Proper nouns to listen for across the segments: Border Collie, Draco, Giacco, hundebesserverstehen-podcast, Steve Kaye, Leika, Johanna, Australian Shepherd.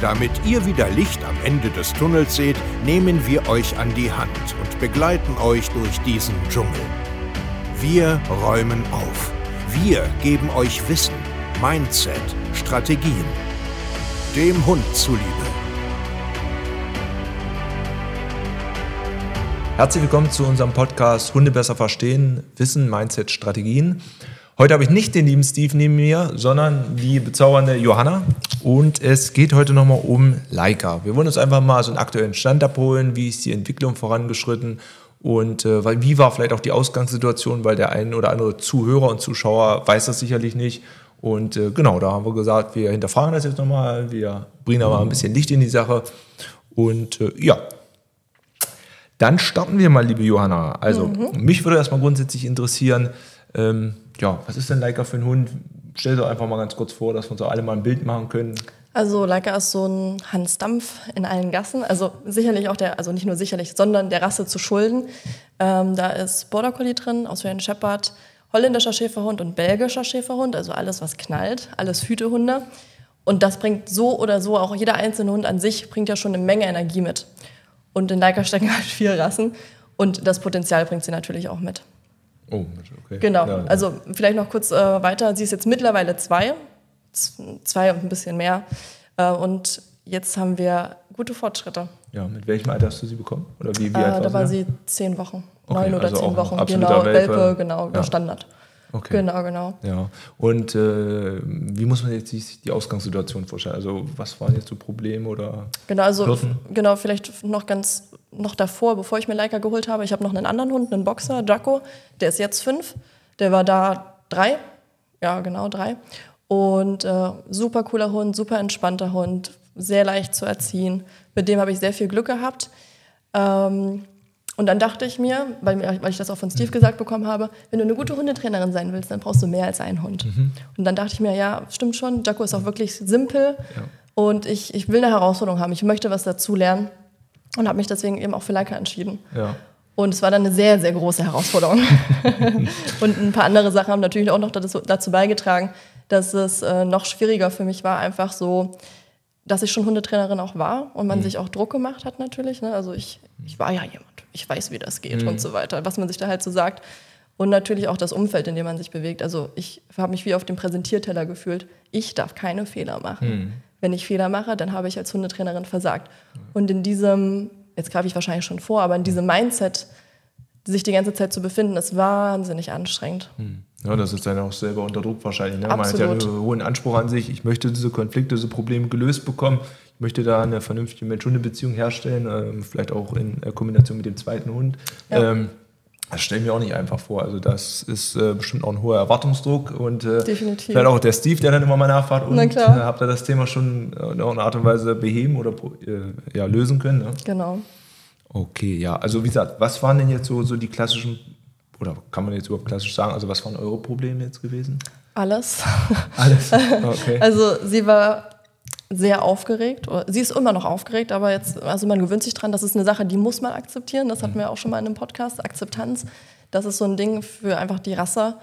Damit ihr wieder Licht am Ende des Tunnels seht, nehmen wir euch an die Hand und begleiten euch durch diesen Dschungel. Wir räumen auf. Wir geben euch Wissen, Mindset, Strategien. Dem Hund zuliebe. Herzlich willkommen zu unserem Podcast Hunde besser verstehen, Wissen, Mindset, Strategien. Heute habe ich nicht den lieben Steve neben mir, sondern die bezaubernde Johanna. Und es geht heute nochmal um Leika. Wir wollen uns einfach mal so einen aktuellen Stand abholen, wie ist die Entwicklung vorangeschritten und wie war vielleicht auch die Ausgangssituation, weil der ein oder andere Zuhörer und Zuschauer weiß das sicherlich nicht. Und genau, da haben wir gesagt, wir hinterfragen das jetzt nochmal, wir bringen da mal ein bisschen Licht in die Sache. Und ja, dann starten wir mal, liebe Johanna. Also mich würde erstmal grundsätzlich interessieren, was ist denn Leika für ein Hund? Stell dir einfach mal ganz kurz vor, dass wir uns alle mal ein Bild machen können. Also Leika ist so ein Hans Dampf in allen Gassen. Also sicherlich auch sondern der Rasse zu schulden. Da ist Border Collie drin, Australian Shepherd, holländischer Schäferhund und belgischer Schäferhund. Also alles, was knallt, alles Hütehunde. Und das bringt so oder so, auch jeder einzelne Hund an sich, bringt ja schon eine Menge Energie mit. Und in Leika stecken halt 4 Rassen. Und das Potenzial bringt sie natürlich auch mit. Oh, okay. Genau, ja, also vielleicht noch kurz weiter. Sie ist jetzt mittlerweile 2 und ein bisschen mehr. Und jetzt haben wir gute Fortschritte. Ja, mit welchem Alter hast du sie bekommen? Oder wie alt da war sie? 10 Wochen, okay, 9 oder 10 Wochen. Genau, Welpe, genau, ja. Standard. Okay. Genau. Ja. Und wie muss man jetzt die Ausgangssituation vorstellen? Also was waren jetzt so Probleme oder Hürden? Genau, vielleicht noch davor, bevor ich mir Leika geholt habe, ich habe noch einen anderen Hund, einen Boxer, Draco, der ist jetzt 5, der war da 3, ja genau 3 und super cooler Hund, super entspannter Hund, sehr leicht zu erziehen, mit dem habe ich sehr viel Glück gehabt. Und dann dachte ich mir, weil ich das auch von Steve gesagt bekommen habe, wenn du eine gute Hundetrainerin sein willst, dann brauchst du mehr als einen Hund. Mhm. Und dann dachte ich mir, ja, stimmt schon, Giacco ist auch wirklich simpel und ich will eine Herausforderung haben, ich möchte was dazu lernen und habe mich deswegen eben auch für Leika entschieden. Ja. Und es war dann eine sehr, sehr große Herausforderung. Und ein paar andere Sachen haben natürlich auch noch dazu beigetragen, dass es noch schwieriger für mich war, einfach so, dass ich schon Hundetrainerin auch war und man sich auch Druck gemacht hat natürlich. Ne? Also ich war ja jemand, ich weiß, wie das geht und so weiter, was man sich da halt so sagt. Und natürlich auch das Umfeld, in dem man sich bewegt. Also ich habe mich wie auf dem Präsentierteller gefühlt. Ich darf keine Fehler machen. Wenn ich Fehler mache, dann habe ich als Hundetrainerin versagt. Und in diesem, jetzt greife ich wahrscheinlich schon vor, aber in diesem Mindset, sich die ganze Zeit zu befinden, ist wahnsinnig anstrengend. Ja, das ist dann auch selber unter Druck wahrscheinlich. Ne? Man hat ja einen hohen Anspruch an sich. Ich möchte diese Konflikte, diese Probleme gelöst bekommen. Ich möchte da eine vernünftige Mensch-Hunde-Beziehung herstellen, vielleicht auch in Kombination mit dem zweiten Hund. Ja. Das stelle ich mir auch nicht einfach vor. Also das ist bestimmt auch ein hoher Erwartungsdruck. Und vielleicht auch der Steve, der dann immer mal nachfragt. Und habt ihr das Thema schon in einer Art und Weise beheben oder lösen können? Ne? Genau. Okay, ja. Also wie gesagt, was waren denn jetzt so die klassischen, oder kann man jetzt überhaupt klassisch sagen, also was waren eure Probleme jetzt gewesen? Alles, okay. Also sie war sehr aufgeregt, sie ist immer noch aufgeregt, aber jetzt, also man gewöhnt sich dran, das ist eine Sache, die muss man akzeptieren, das hatten wir auch schon mal in einem Podcast, Akzeptanz, das ist so ein Ding für einfach die Rasse,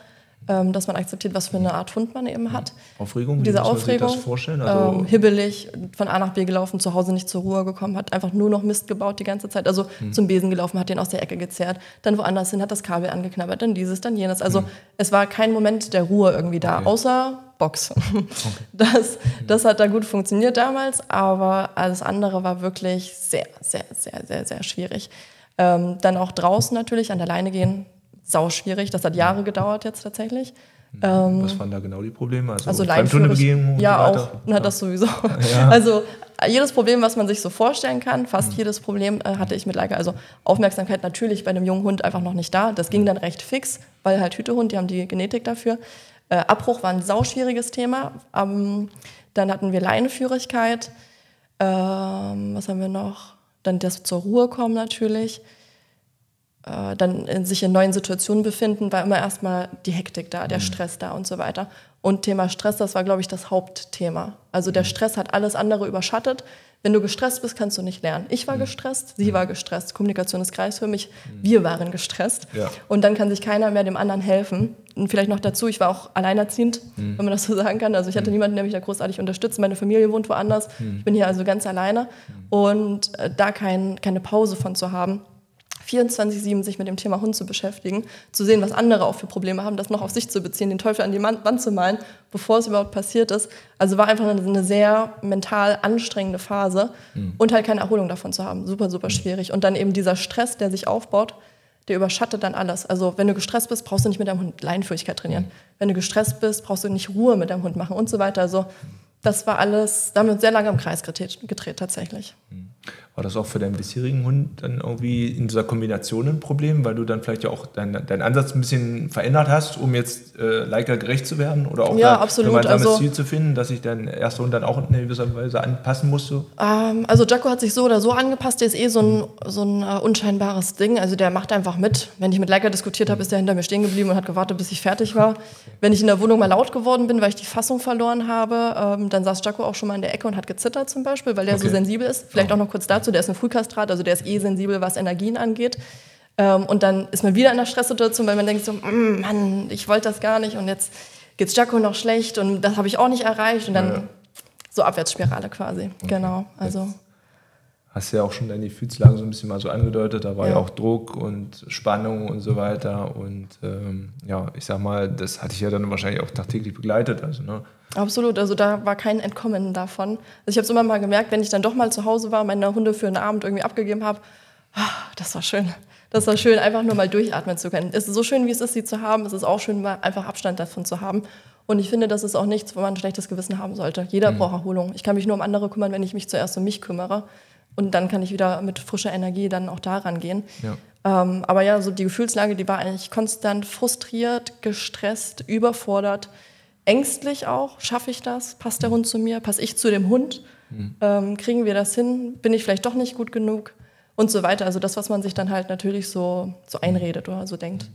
dass man akzeptiert, was für eine Art Hund man eben hat. Aufregung, diese Aufregung, sich das vorstellen? Also hibbelig, von A nach B gelaufen, zu Hause nicht zur Ruhe gekommen, hat einfach nur noch Mist gebaut die ganze Zeit, also zum Besen gelaufen, hat den aus der Ecke gezerrt, dann woanders hin, hat das Kabel angeknabbert, dann dieses, dann jenes, also es war kein Moment der Ruhe irgendwie da, außer Box. Okay. Das hat da gut funktioniert damals, aber alles andere war wirklich sehr, sehr, sehr, sehr, sehr schwierig. Dann auch draußen natürlich, an der Leine gehen, sau schwierig. Das hat Jahre gedauert jetzt tatsächlich. Was waren da genau die Probleme? Also Leinenführig, ja auch, das sowieso. Ja. Also jedes Problem, was man sich so vorstellen kann, fast jedes Problem hatte ich mit Leika. Also Aufmerksamkeit natürlich bei einem jungen Hund einfach noch nicht da. Das ging dann recht fix, weil halt Hütehund, die haben die Genetik dafür. Abbruch war ein sauschwieriges Thema. Dann hatten wir Leinenführigkeit. Was haben wir noch? Dann das zur Ruhe kommen natürlich. dann sich in neuen Situationen befinden, war immer erstmal die Hektik da, der Stress da und so weiter. Und Thema Stress, das war, glaube ich, das Hauptthema. Also der Stress hat alles andere überschattet. Wenn du gestresst bist, kannst du nicht lernen. Ich war gestresst, sie war gestresst. Kommunikation ist kreisförmig, wir waren gestresst. Ja. Und dann kann sich keiner mehr dem anderen helfen. Und vielleicht noch dazu, ich war auch alleinerziehend, wenn man das so sagen kann. Also ich hatte niemanden, der mich da großartig unterstützt. Meine Familie wohnt woanders. Ich bin hier also ganz alleine. Und da keine Pause von zu haben, 24/7 sich mit dem Thema Hund zu beschäftigen, zu sehen, was andere auch für Probleme haben, das noch auf sich zu beziehen, den Teufel an die Wand zu malen, bevor es überhaupt passiert ist. Also war einfach eine sehr mental anstrengende Phase und halt keine Erholung davon zu haben. Super, super schwierig. Und dann eben dieser Stress, der sich aufbaut, der überschattet dann alles. Also wenn du gestresst bist, brauchst du nicht mit deinem Hund Leinenführigkeit trainieren. Wenn du gestresst bist, brauchst du nicht Ruhe mit deinem Hund machen und so weiter. Also das war alles, da haben wir uns sehr lange im Kreis gedreht tatsächlich. War das auch für deinen bisherigen Hund dann irgendwie in dieser Kombination ein Problem, weil du dann vielleicht ja auch deinen Ansatz ein bisschen verändert hast, um jetzt Leika gerecht zu werden oder auch ja, ein gemeinsames Ziel zu finden, dass sich dein erster Hund dann auch in gewisser Weise anpassen musste? Also Giacco hat sich so oder so angepasst, der ist so ein unscheinbares Ding, also der macht einfach mit. Wenn ich mit Leika diskutiert habe, ist der hinter mir stehen geblieben und hat gewartet, bis ich fertig war. Wenn ich in der Wohnung mal laut geworden bin, weil ich die Fassung verloren habe, dann saß Giacco auch schon mal in der Ecke und hat gezittert zum Beispiel, weil der so sensibel ist. Vielleicht auch noch kurz dazu, der ist ein Frühkastrat, also der ist sensibel, was Energien angeht. Und dann ist man wieder in einer Stresssituation, weil man denkt so, Mann, ich wollte das gar nicht und jetzt geht's Giacco noch schlecht und das habe ich auch nicht erreicht. Und dann so Abwärtsspirale quasi, okay. Genau. Also. Hast ja auch schon deine Gefühlslage so ein bisschen mal so angedeutet, da war ja auch Druck und Spannung und so weiter und ich sag mal, das hatte ich ja dann wahrscheinlich auch tagtäglich begleitet, also ne? Absolut, also da war kein Entkommen davon. Also ich habe es immer mal gemerkt, wenn ich dann doch mal zu Hause war, meine Hunde für einen Abend irgendwie abgegeben habe, das war schön, einfach nur mal durchatmen zu können. Es ist so schön, wie es ist, sie zu haben, es ist auch schön, mal einfach Abstand davon zu haben. Und ich finde, das ist auch nichts, wo man ein schlechtes Gewissen haben sollte. Jeder braucht Erholung. Ich kann mich nur um andere kümmern, wenn ich mich zuerst um mich kümmere. Und dann kann ich wieder mit frischer Energie dann auch da rangehen. Ja. Aber ja, so die Gefühlslage, die war eigentlich konstant frustriert, gestresst, überfordert, ängstlich auch. Schaffe ich das? Passt der Hund zu mir? Passe ich zu dem Hund? Kriegen wir das hin? Bin ich vielleicht doch nicht gut genug? Und so weiter. Also das, was man sich dann halt natürlich so einredet oder so denkt.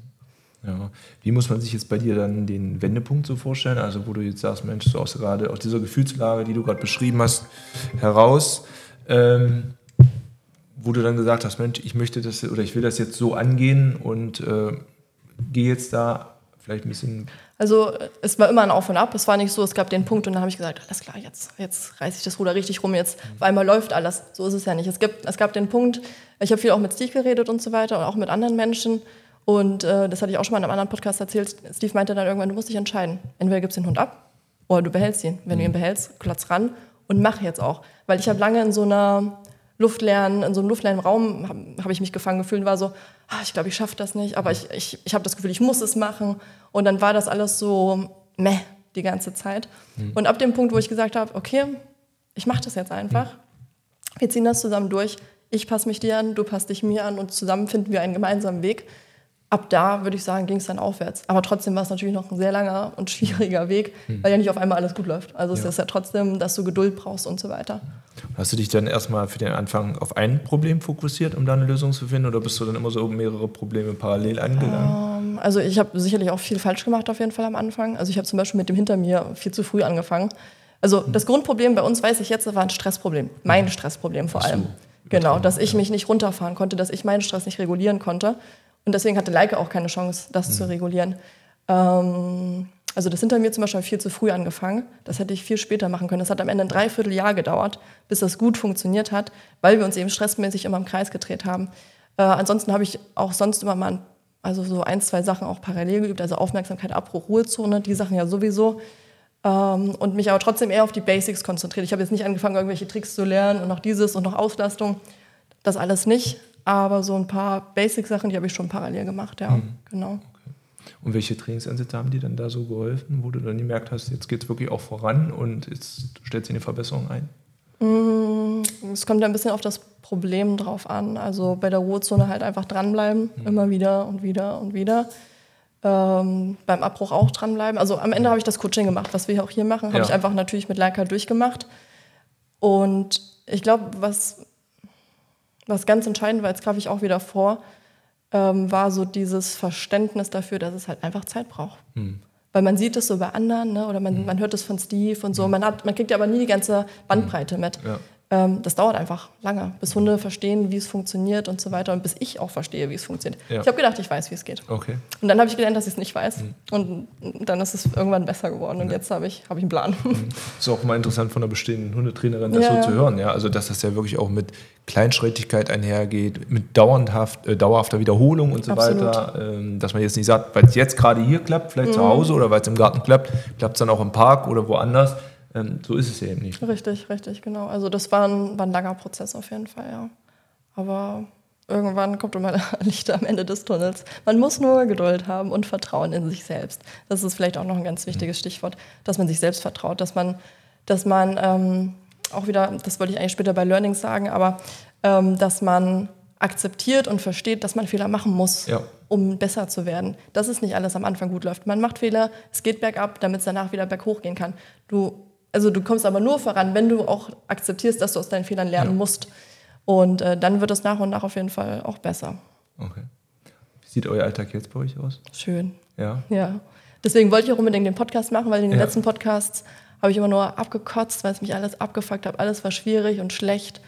Ja. Wie muss man sich jetzt bei dir dann den Wendepunkt so vorstellen? Also wo du jetzt sagst, Mensch, so aus gerade aus dieser Gefühlslage, die du gerade beschrieben hast, heraus... wo du dann gesagt hast, Mensch, ich möchte das oder ich will das jetzt so angehen und gehe jetzt da vielleicht ein bisschen... Also es war immer ein Auf und Ab, es war nicht so, es gab den Punkt und dann habe ich gesagt, alles klar, jetzt reiße ich das Ruder richtig rum, jetzt auf einmal läuft alles, so ist es ja nicht. Es gab den Punkt, ich habe viel auch mit Steve geredet und so weiter und auch mit anderen Menschen und das hatte ich auch schon mal in einem anderen Podcast erzählt, Steve meinte dann irgendwann, du musst dich entscheiden, entweder gibst du den Hund ab oder du behältst ihn. Wenn du ihn behältst, klotz ran. Und mache jetzt auch, weil ich habe lange in so einem luftleeren Raum habe ich mich gefangen gefühlt und war so, ich glaube, ich schaffe das nicht, aber ich habe das Gefühl, ich muss es machen. Und dann war das alles so die ganze Zeit. Und ab dem Punkt, wo ich gesagt habe, okay, ich mache das jetzt einfach, wir ziehen das zusammen durch, ich passe mich dir an, du passt dich mir an und zusammen finden wir einen gemeinsamen Weg. Ab da, würde ich sagen, ging es dann aufwärts. Aber trotzdem war es natürlich noch ein sehr langer und schwieriger Weg, weil ja nicht auf einmal alles gut läuft. Also es ist ja trotzdem, dass du Geduld brauchst und so weiter. Hast du dich dann erstmal für den Anfang auf ein Problem fokussiert, um da eine Lösung zu finden? Oder bist du dann immer so mehrere Probleme parallel angegangen? Also ich habe sicherlich auch viel falsch gemacht auf jeden Fall am Anfang. Also ich habe zum Beispiel mit dem hinter mir viel zu früh angefangen. Also das Grundproblem bei uns, weiß ich jetzt, war ein Stressproblem. Mein Stressproblem vor allem. Genau, dass ich mich nicht runterfahren konnte, dass ich meinen Stress nicht regulieren konnte. Und deswegen hatte Leika auch keine Chance, das zu regulieren. Also das hinter mir zum Beispiel viel zu früh angefangen. Das hätte ich viel später machen können. Das hat am Ende ein Dreivierteljahr gedauert, bis das gut funktioniert hat, weil wir uns eben stressmäßig immer im Kreis gedreht haben. Ansonsten habe ich auch sonst immer mal so 1, 2 Sachen auch parallel geübt. Also Aufmerksamkeit, Abbruch, Ruhezone, die Sachen ja sowieso. Und mich aber trotzdem eher auf die Basics konzentriert. Ich habe jetzt nicht angefangen, irgendwelche Tricks zu lernen und noch dieses und noch Auslastung. Das alles nicht. Aber so ein paar Basic-Sachen, die habe ich schon parallel gemacht, ja, genau. Okay. Und welche Trainingsansätze haben dir dann da so geholfen, wo du dann gemerkt hast, jetzt geht es wirklich auch voran und jetzt stellt sich eine Verbesserung ein? Es kommt ein bisschen auf das Problem drauf an. Also bei der Ruhezone halt einfach dranbleiben, immer wieder und wieder und wieder. Beim Abbruch auch dranbleiben. Also am Ende habe ich das Coaching gemacht, was wir auch hier machen, habe ich einfach natürlich mit Leika durchgemacht. Und ich glaube, was ganz entscheidend war, jetzt greife ich auch wieder vor, war so dieses Verständnis dafür, dass es halt einfach Zeit braucht. Mhm. Weil man sieht es so bei anderen, ne? Oder man hört es von Steve und so. Man kriegt ja aber nie die ganze Bandbreite mit. Ja. Das dauert einfach lange, bis Hunde verstehen, wie es funktioniert und so weiter. Und bis ich auch verstehe, wie es funktioniert. Ja. Ich habe gedacht, ich weiß, wie es geht. Okay. Und dann habe ich gelernt, dass ich es nicht weiß. Mhm. Und dann ist es irgendwann besser geworden. Und jetzt habe ich einen Plan. Mhm. Ist auch mal interessant von einer bestehenden Hundetrainerin, das so zu hören. Ja? Also, dass das ja wirklich auch mit Kleinschrittigkeit einhergeht, mit dauerhafter Wiederholung und so weiter. Dass man jetzt nicht sagt, weil es jetzt gerade hier klappt, vielleicht zu Hause, oder weil es im Garten klappt, klappt es dann auch im Park oder woanders. So ist es ja eben nicht. Richtig, genau. Also das war ein langer Prozess auf jeden Fall, ja. Aber irgendwann kommt immer Licht am Ende des Tunnels. Man muss nur Geduld haben und Vertrauen in sich selbst. Das ist vielleicht auch noch ein ganz wichtiges Stichwort, dass man sich selbst vertraut, dass man auch wieder, das wollte ich eigentlich später bei Learnings sagen, aber dass man akzeptiert und versteht, dass man Fehler machen muss, um besser zu werden. Dass es nicht alles am Anfang gut läuft. Man macht Fehler, es geht bergab, damit es danach wieder berghoch gehen kann. Du kommst aber nur voran, wenn du auch akzeptierst, dass du aus deinen Fehlern lernen musst. Und dann wird es nach und nach auf jeden Fall auch besser. Okay. Wie sieht euer Alltag jetzt bei euch aus? Schön. Ja. Deswegen wollte ich auch unbedingt den Podcast machen, weil in den letzten Podcasts habe ich immer nur abgekotzt, weil es mich alles abgefuckt hat. Alles war schwierig und schlecht.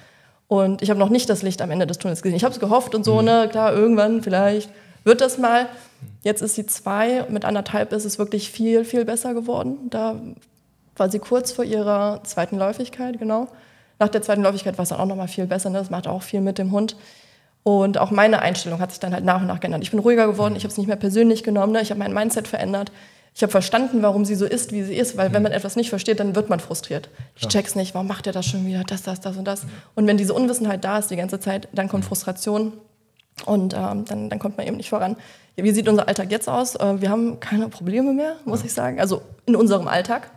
Und ich habe noch nicht das Licht am Ende des Tunnels gesehen. Ich habe es gehofft und so, klar, irgendwann vielleicht wird das mal. Jetzt ist sie 2, mit 1,5 ist es wirklich viel, viel besser geworden. Da war sie kurz vor ihrer zweiten Läufigkeit, genau. Nach der zweiten Läufigkeit war es dann auch noch mal viel besser. Ne? Das macht auch viel mit dem Hund. Und auch meine Einstellung hat sich dann halt nach und nach geändert. Ich bin ruhiger geworden, ich habe es nicht mehr persönlich genommen. Ne? Ich habe mein Mindset verändert. Ich habe verstanden, warum sie so ist, wie sie ist. Weil wenn man etwas nicht versteht, dann wird man frustriert. Ich check's nicht, warum macht er das schon wieder, das und das. Und wenn diese Unwissenheit da ist die ganze Zeit, dann kommt Frustration. Und dann kommt man eben nicht voran. Wie sieht unser Alltag jetzt aus? Wir haben keine Probleme mehr, muss ich sagen. Also in unserem Alltag.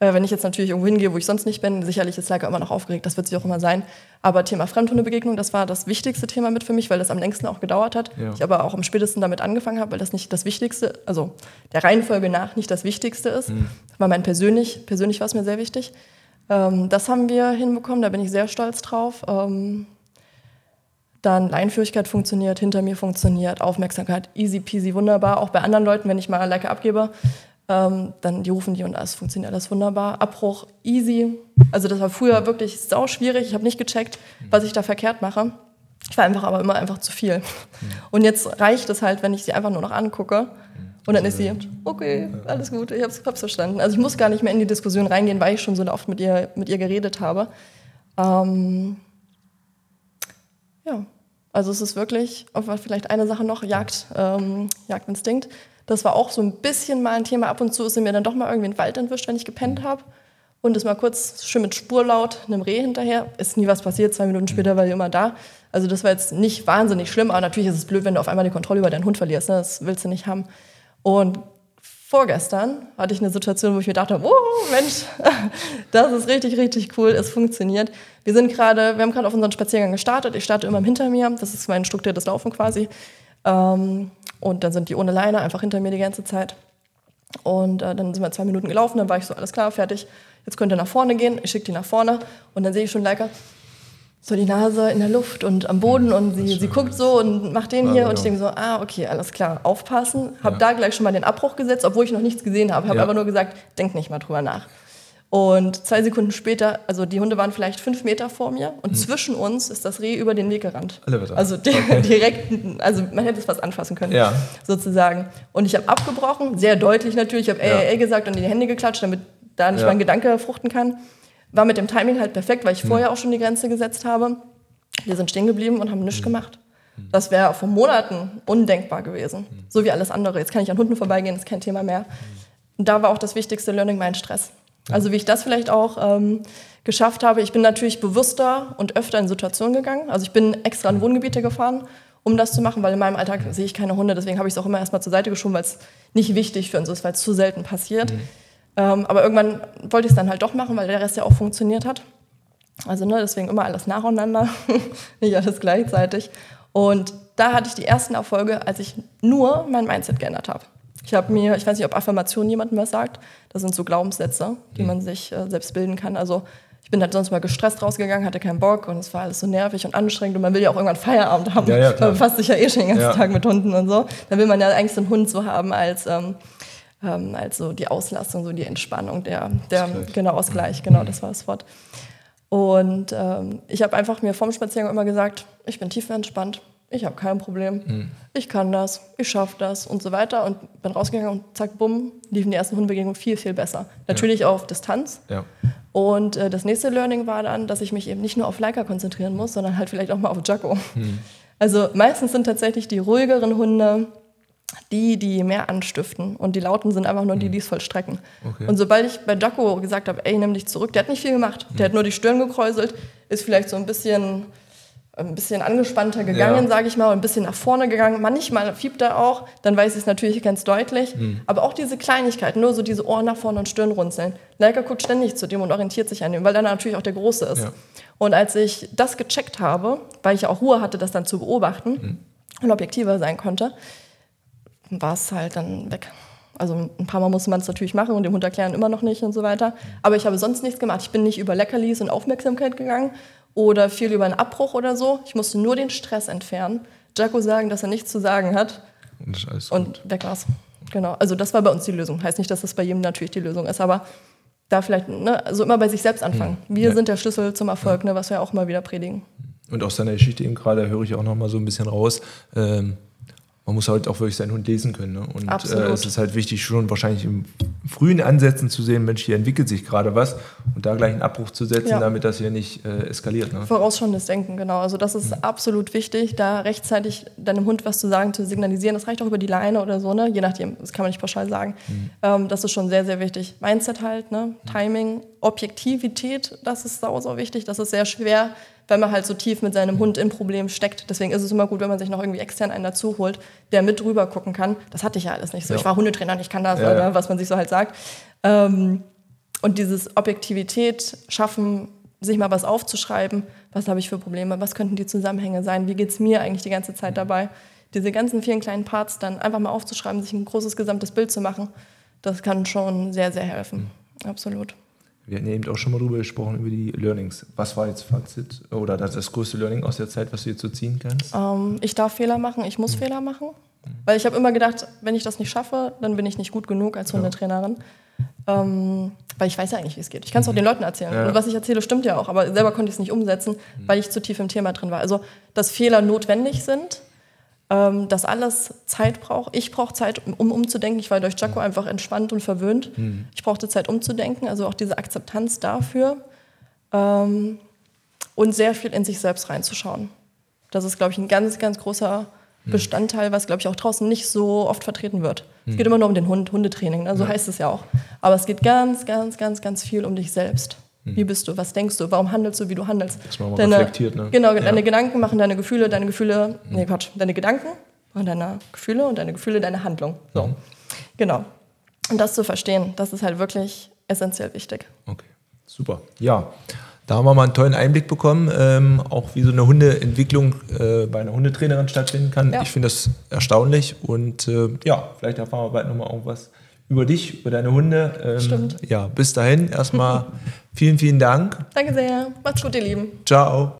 Wenn ich jetzt natürlich irgendwo hingehe, wo ich sonst nicht bin, sicherlich ist Leika immer noch aufgeregt, das wird sie auch immer sein. Aber Thema Fremdhundebegegnung, das war das wichtigste Thema mit für mich, weil das am längsten auch gedauert hat. Ja. Ich aber auch am spätesten damit angefangen habe, weil das nicht das Wichtigste, also der Reihenfolge nach nicht das Wichtigste ist. Mhm. Weil persönlich war es mir sehr wichtig. Das haben wir hinbekommen, da bin ich sehr stolz drauf. Dann Leinführigkeit funktioniert, hinter mir funktioniert, Aufmerksamkeit, easy peasy, wunderbar. Auch bei anderen Leuten, wenn ich mal Leika abgebe, dann die rufen und alles funktioniert alles wunderbar. Abbruch, easy. Also das war früher wirklich sau schwierig. Ich habe nicht gecheckt, was ich da verkehrt mache. Ich war aber immer zu viel. Mhm. Und jetzt reicht es halt, wenn ich sie einfach nur noch angucke. Und dann ist sie, okay, alles gut, ich habe es verstanden. Also ich muss gar nicht mehr in die Diskussion reingehen, weil ich schon so oft mit ihr geredet habe. Also es ist wirklich, vielleicht eine Sache noch, Jagdinstinkt. Das war auch so ein bisschen mal ein Thema. Ab und zu ist mir dann doch mal irgendwie ein Wald entwischt, wenn ich gepennt habe. Und ist mal kurz schön mit Spurlaut einem Reh hinterher. Ist nie was passiert, 2 Minuten später war die immer da. Also das war jetzt nicht wahnsinnig schlimm, aber natürlich ist es blöd, wenn du auf einmal die Kontrolle über deinen Hund verlierst. Ne? Das willst du nicht haben. Und vorgestern hatte ich eine Situation, wo ich mir dachte, oh Mensch, das ist richtig, richtig cool, es funktioniert. Wir haben gerade auf unseren Spaziergang gestartet. Ich starte immer hinter mir, das ist mein strukturiertes Laufen quasi. Und dann sind die ohne Leine einfach hinter mir die ganze Zeit. Und dann sind wir 2 Minuten gelaufen, dann war ich so, alles klar, fertig. Jetzt könnt ihr nach vorne gehen, ich schicke die nach vorne. Und dann sehe ich schon Leika, so die Nase in der Luft und am Boden. Und sie guckt so und macht den hier. Und ich denke so, okay, alles klar, aufpassen. Hab da gleich schon mal den Abbruch gesetzt, obwohl ich noch nichts gesehen habe. Habe aber nur gesagt, denk nicht mal drüber nach. Und 2 Sekunden später, also die Hunde waren vielleicht 5 Meter vor mir und zwischen uns ist das Reh über den Weg gerannt. Also direkt, also man hätte es fast anfassen können, sozusagen. Und ich habe abgebrochen, sehr deutlich natürlich, ich habe gesagt und in die Hände geklatscht, damit da nicht mein Gedanke fruchten kann. War mit dem Timing halt perfekt, weil ich vorher auch schon die Grenze gesetzt habe. Wir sind stehen geblieben und haben nichts gemacht. Das wäre vor Monaten undenkbar gewesen, so wie alles andere. Jetzt kann ich an Hunden vorbeigehen, ist kein Thema mehr. Und da war auch das wichtigste Learning mein Stress. Also wie ich das vielleicht auch geschafft habe, ich bin natürlich bewusster und öfter in Situationen gegangen. Also ich bin extra in Wohngebiete gefahren, um das zu machen, weil in meinem Alltag sehe ich keine Hunde. Deswegen habe ich es auch immer erstmal zur Seite geschoben, weil es nicht wichtig für uns ist, weil es zu selten passiert. Aber irgendwann wollte ich es dann halt doch machen, weil der Rest ja auch funktioniert hat. Also deswegen immer alles nacheinander, nicht alles gleichzeitig. Und da hatte ich die ersten Erfolge, als ich nur mein Mindset geändert habe. Ich weiß nicht, ob Affirmation jemandem was sagt. Das sind so Glaubenssätze, die man sich selbst bilden kann. Also Ich bin halt sonst mal gestresst rausgegangen, hatte keinen Bock und es war alles so nervig und anstrengend und man will ja auch irgendwann Feierabend haben. Ja, man befasst sich ja eh schon den ganzen Tag mit Hunden und so. Dann will man ja eigentlich so einen Hund so haben als, als so die Auslastung, so die Entspannung, der Ausgleich. Genau, Ausgleich, genau, das war das Wort. Und ich habe einfach mir vorm Spaziergang immer gesagt, ich bin tief entspannt, ich habe kein Problem, ich kann das, ich schaffe das und so weiter. Und bin rausgegangen und zack, bumm, liefen die ersten Hundebegegnungen viel, viel besser. Natürlich auf Distanz. Ja. Und das nächste Learning war dann, dass ich mich eben nicht nur auf Leika konzentrieren muss, sondern halt vielleicht auch mal auf Giacco. Also meistens sind tatsächlich die ruhigeren Hunde die mehr anstiften. Und die Lauten sind einfach nur die es vollstrecken. Okay. Und sobald ich bei Giacco gesagt habe, ey, nimm dich zurück, der hat nicht viel gemacht. Der hat nur die Stirn gekräuselt, ist vielleicht so ein bisschen angespannter gegangen, sage ich mal, und ein bisschen nach vorne gegangen. Manchmal fiebt er auch, dann weiß ich es natürlich ganz deutlich. Aber auch diese Kleinigkeiten, nur so diese Ohren nach vorne und Stirn runzeln. Leika guckt ständig zu dem und orientiert sich an dem, weil er natürlich auch der Große ist. Ja. Und als ich das gecheckt habe, weil ich ja auch Ruhe hatte, das dann zu beobachten und objektiver sein konnte, war es halt dann weg. Also ein paar Mal musste man es natürlich machen und dem Hund erklären immer noch nicht und so weiter. Aber ich habe sonst nichts gemacht. Ich bin nicht über Leckerlis und Aufmerksamkeit gegangen, oder viel über einen Abbruch oder so. Ich musste nur den Stress entfernen. Giacco sagen, dass er nichts zu sagen hat. Und weg war's. Genau. Also das war bei uns die Lösung. Heißt nicht, dass das bei jedem natürlich die Lösung ist, aber da vielleicht, ne, also immer bei sich selbst anfangen. Wir sind der Schlüssel zum Erfolg, ne, was wir auch mal wieder predigen. Und aus deiner Geschichte eben gerade höre ich auch noch mal so ein bisschen raus, man muss halt auch wirklich seinen Hund lesen können. Ne? Und es ist halt wichtig, schon wahrscheinlich im frühen Ansätzen zu sehen, Mensch, hier entwickelt sich gerade was. Und da gleich einen Abbruch zu setzen, damit das hier nicht eskaliert. Ne? Vorausschauendes Denken, genau. Also das ist absolut wichtig, da rechtzeitig deinem Hund was zu sagen, zu signalisieren. Das reicht auch über die Leine oder so, ne? Je nachdem, das kann man nicht pauschal sagen. Das ist schon sehr, sehr wichtig. Mindset halt, ne? Timing, Objektivität, das ist sau wichtig. Das ist sehr schwer, weil man halt so tief mit seinem Hund in Problemen steckt. Deswegen ist es immer gut, wenn man sich noch irgendwie extern einen dazu holt, der mit drüber gucken kann. Das hatte ich ja alles nicht so. Ja. Ich war Hundetrainer, ich kann das, oder was man sich so halt sagt. Und dieses Objektivität schaffen, sich mal was aufzuschreiben. Was habe ich für Probleme? Was könnten die Zusammenhänge sein? Wie geht's mir eigentlich die ganze Zeit dabei? Diese ganzen vielen kleinen Parts dann einfach mal aufzuschreiben, sich ein großes gesamtes Bild zu machen, das kann schon sehr, sehr helfen. Absolut. Wir hatten ja eben auch schon mal drüber gesprochen, über die Learnings. Was war jetzt Fazit oder das größte Learning aus der Zeit, was du jetzt so ziehen kannst? Ich darf Fehler machen, ich muss Fehler machen. Weil ich habe immer gedacht, wenn ich das nicht schaffe, dann bin ich nicht gut genug als Hundetrainerin. Weil ich weiß ja eigentlich, wie es geht. Ich kann es auch den Leuten erzählen. Ja. Und was ich erzähle, stimmt ja auch. Aber selber konnte ich es nicht umsetzen, weil ich zu tief im Thema drin war. Also, dass Fehler notwendig sind, dass alles Zeit braucht. Ich brauche Zeit, um umzudenken. Ich war durch Giacco einfach entspannt und verwöhnt. Ich brauchte Zeit, umzudenken. Also auch diese Akzeptanz dafür. Und sehr viel in sich selbst reinzuschauen. Das ist, glaube ich, ein ganz, ganz großer Bestandteil, was, glaube ich, auch draußen nicht so oft vertreten wird. Es geht immer nur um den Hund, Hundetraining. Ne? So heißt es ja auch. Aber es geht ganz, ganz, ganz, ganz viel um dich selbst. Wie bist du? Was denkst du? Warum handelst du, wie du handelst? Das man reflektiert, ne? Genau, deine Gedanken machen deine Gefühle, deine Gedanken machen deine Gefühle, deine Handlung. So. Genau. Und das zu verstehen, das ist halt wirklich essentiell wichtig. Okay, super. Ja, da haben wir mal einen tollen Einblick bekommen, auch wie so eine Hundeentwicklung bei einer Hundetrainerin stattfinden kann. Ja. Ich finde das erstaunlich und vielleicht erfahren wir bald nochmal irgendwas über dich, über deine Hunde. Stimmt. Ja, bis dahin erstmal vielen, vielen Dank. Danke sehr. Macht's gut, ihr Lieben. Ciao.